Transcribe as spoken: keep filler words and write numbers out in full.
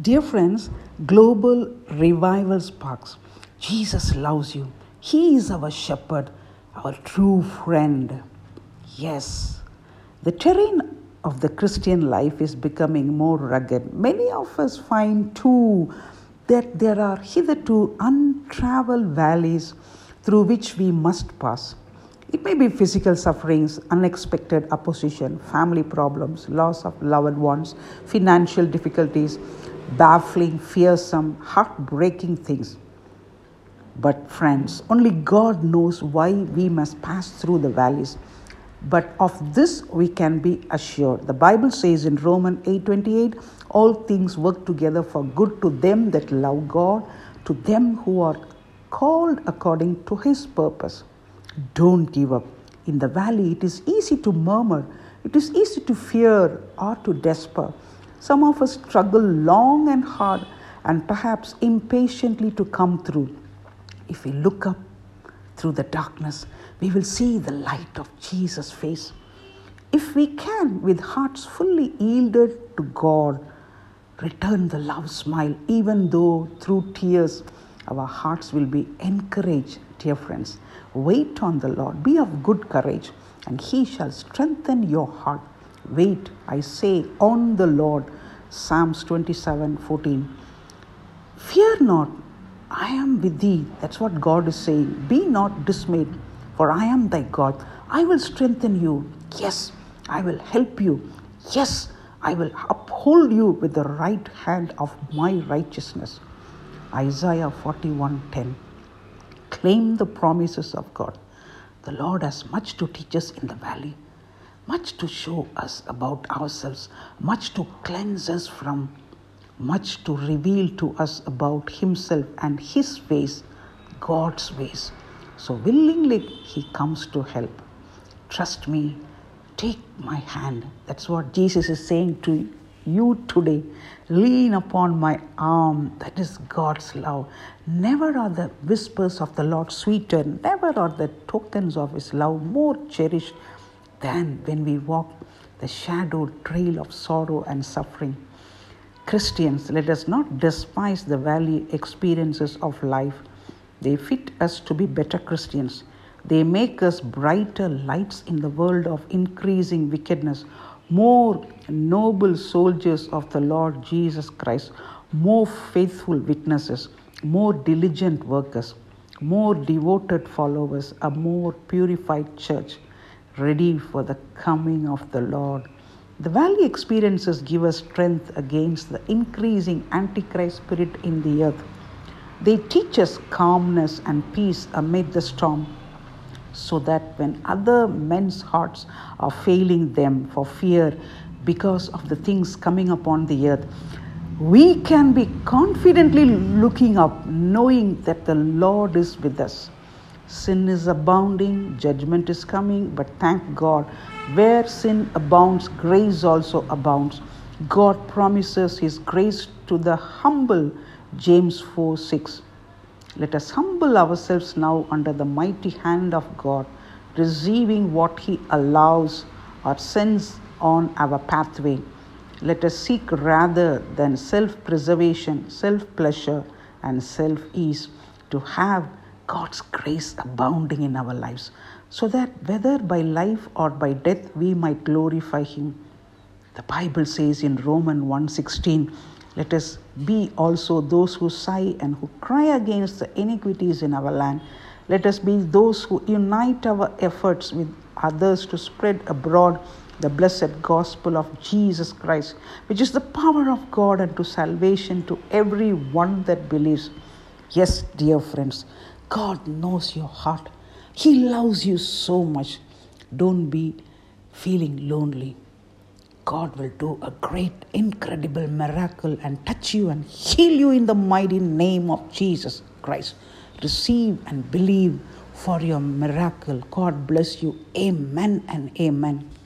Dear friends, global revival sparks. Jesus loves you. He is our shepherd, our true friend. Yes, the terrain of the Christian life is becoming more rugged. Many of us find too that there are hitherto untraveled valleys through which we must pass. It may be physical sufferings, unexpected opposition, family problems, loss of loved ones, financial difficulties, baffling, fearsome, heartbreaking things. But friends, only God knows why we must pass through the valleys. But of this we can be assured. The Bible says in Romans eight twenty-eight, all things work together for good to them that love God, to them who are called according to his purpose. Don't give up. In the valley, it is easy to murmur. It is easy to fear or to despair. Some of us struggle long and hard and perhaps impatiently to come through. If we look up through the darkness, we will see the light of Jesus' face. If we can, with hearts fully yielded to God, return the love smile, even though through tears, our hearts will be encouraged. Dear friends, wait on the Lord. Be of good courage, and he shall strengthen your heart. Wait, I say, on the Lord. Psalms twenty-seven fourteen. Fear not, I am with thee. That's what God is saying. Be not dismayed, for I am thy God. I will strengthen you. Yes, I will help you. Yes, I will uphold you with the right hand of my righteousness. Isaiah forty-one ten. Claim the promises of God. The Lord has much to teach us in the valley, much to show us about ourselves, much to cleanse us from, much to reveal to us about himself and his ways, God's ways. So willingly he comes to help. Trust me, take my hand. That's what Jesus is saying to you today. Lean upon my arm. That is God's love. Never are the whispers of the Lord sweeter. Never are the tokens of his love more cherished than when we walk the shadowed trail of sorrow and suffering. Christians, let us not despise the valley experiences of life. They fit us to be better Christians. They make us brighter lights in the world of increasing wickedness, more noble soldiers of the Lord Jesus Christ, more faithful witnesses, more diligent workers, more devoted followers, a more purified church, ready for the coming of the Lord. The valley experiences give us strength against the increasing Antichrist spirit in the earth. They teach us calmness and peace amid the storm, so that when other men's hearts are failing them for fear because of the things coming upon the earth, we can be confidently looking up, knowing that the Lord is with us. Sin is abounding, judgment is coming, but thank God, where sin abounds, grace also abounds. God promises his grace to the humble, James four six. Let us humble ourselves now under the mighty hand of God, receiving what he allows or sends on our pathway. Let us seek rather than self-preservation, self-pleasure, and self-ease to have God's grace abounding in our lives, so that whether by life or by death we might glorify him. The Bible says in Romans one sixteen, let us be also those who sigh and who cry against the iniquities in our land. Let us be those who unite our efforts with others to spread abroad the blessed gospel of Jesus Christ, which is the power of God unto salvation to every one that believes. Yes, dear friends, God knows your heart. He loves you so much. Don't be feeling lonely. God will do a great, incredible miracle and touch you and heal you in the mighty name of Jesus Christ. Receive and believe for your miracle. God bless you. Amen and amen.